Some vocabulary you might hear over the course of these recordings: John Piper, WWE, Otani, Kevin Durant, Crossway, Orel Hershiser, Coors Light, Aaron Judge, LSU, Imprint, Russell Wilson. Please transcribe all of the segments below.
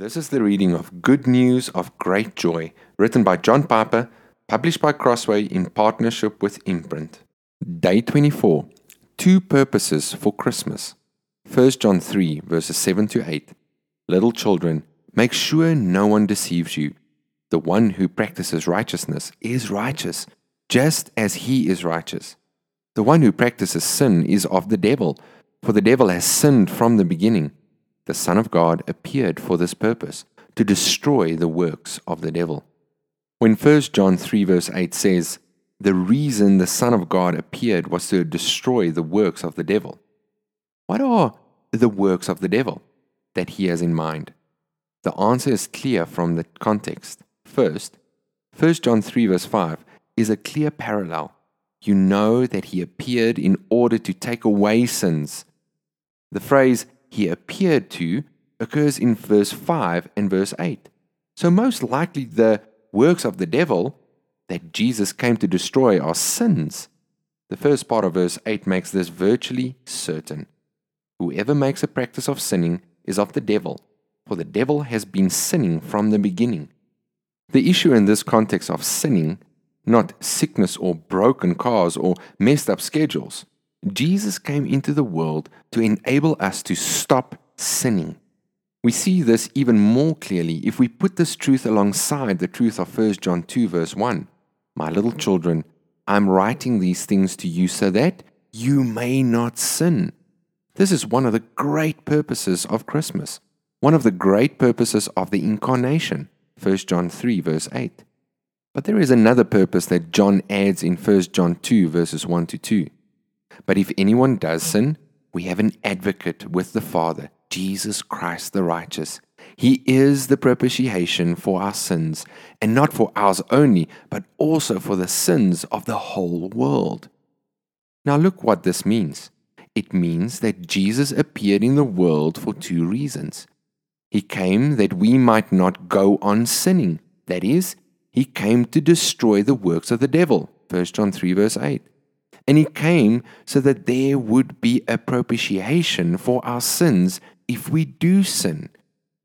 This is the reading of Good News of Great Joy, written by John Piper, published by Crossway in partnership with Imprint. Day 24. Two Purposes for Christmas. 1 John 3, verses 7-8. Little children, make sure no one deceives you. The one who practices righteousness is righteous, just as he is righteous. The one who practices sin is of the devil, for the devil has sinned from the beginning. The Son of God appeared for this purpose, to destroy the works of the devil. When 1 John 3 verse 8 says, the reason the Son of God appeared was to destroy the works of the devil. What are the works of the devil that he has in mind? The answer is clear from the context. First, 1 John 3 verse 5 is a clear parallel. You know that he appeared in order to take away sins. The phrase, he appeared to, occurs in verse 5 and verse 8. So most likely the works of the devil that Jesus came to destroy are sins. The first part of verse 8 makes this virtually certain. Whoever makes a practice of sinning is of the devil, for the devil has been sinning from the beginning. The issue in this context of sinning, not sickness or broken cars or messed up schedules. Jesus came into the world to enable us to stop sinning. We see this even more clearly if we put this truth alongside the truth of 1 John 2 verse 1. My little children, I'm writing these things to you so that you may not sin. This is one of the great purposes of Christmas, one of the great purposes of the Incarnation, 1 John 3 verse 8. But there is another purpose that John adds in 1 John 2 verses 1-2. But if anyone does sin, we have an advocate with the Father, Jesus Christ the righteous. He is the propitiation for our sins, and not for ours only, but also for the sins of the whole world. Now look what this means. It means that Jesus appeared in the world for two reasons. He came that we might not go on sinning. That is, he came to destroy the works of the devil, 1 John 3 verse 8. And he came so that there would be a propitiation for our sins if we do sin.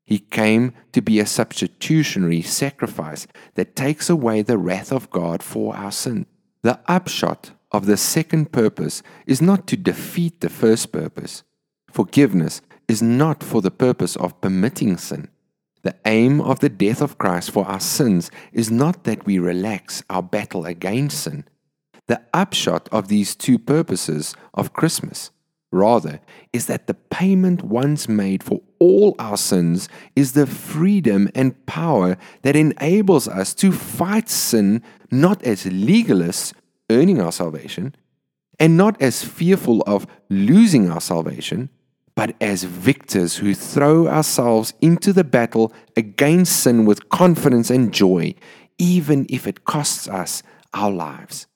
He came to be a substitutionary sacrifice that takes away the wrath of God for our sin. The upshot of the second purpose is not to defeat the first purpose. Forgiveness is not for the purpose of permitting sin. The aim of the death of Christ for our sins is not that we relax our battle against sin. The upshot of these two purposes of Christmas, rather, is that the payment once made for all our sins is the freedom and power that enables us to fight sin not as legalists earning our salvation, and not as fearful of losing our salvation, but as victors who throw ourselves into the battle against sin with confidence and joy, even if it costs us our lives.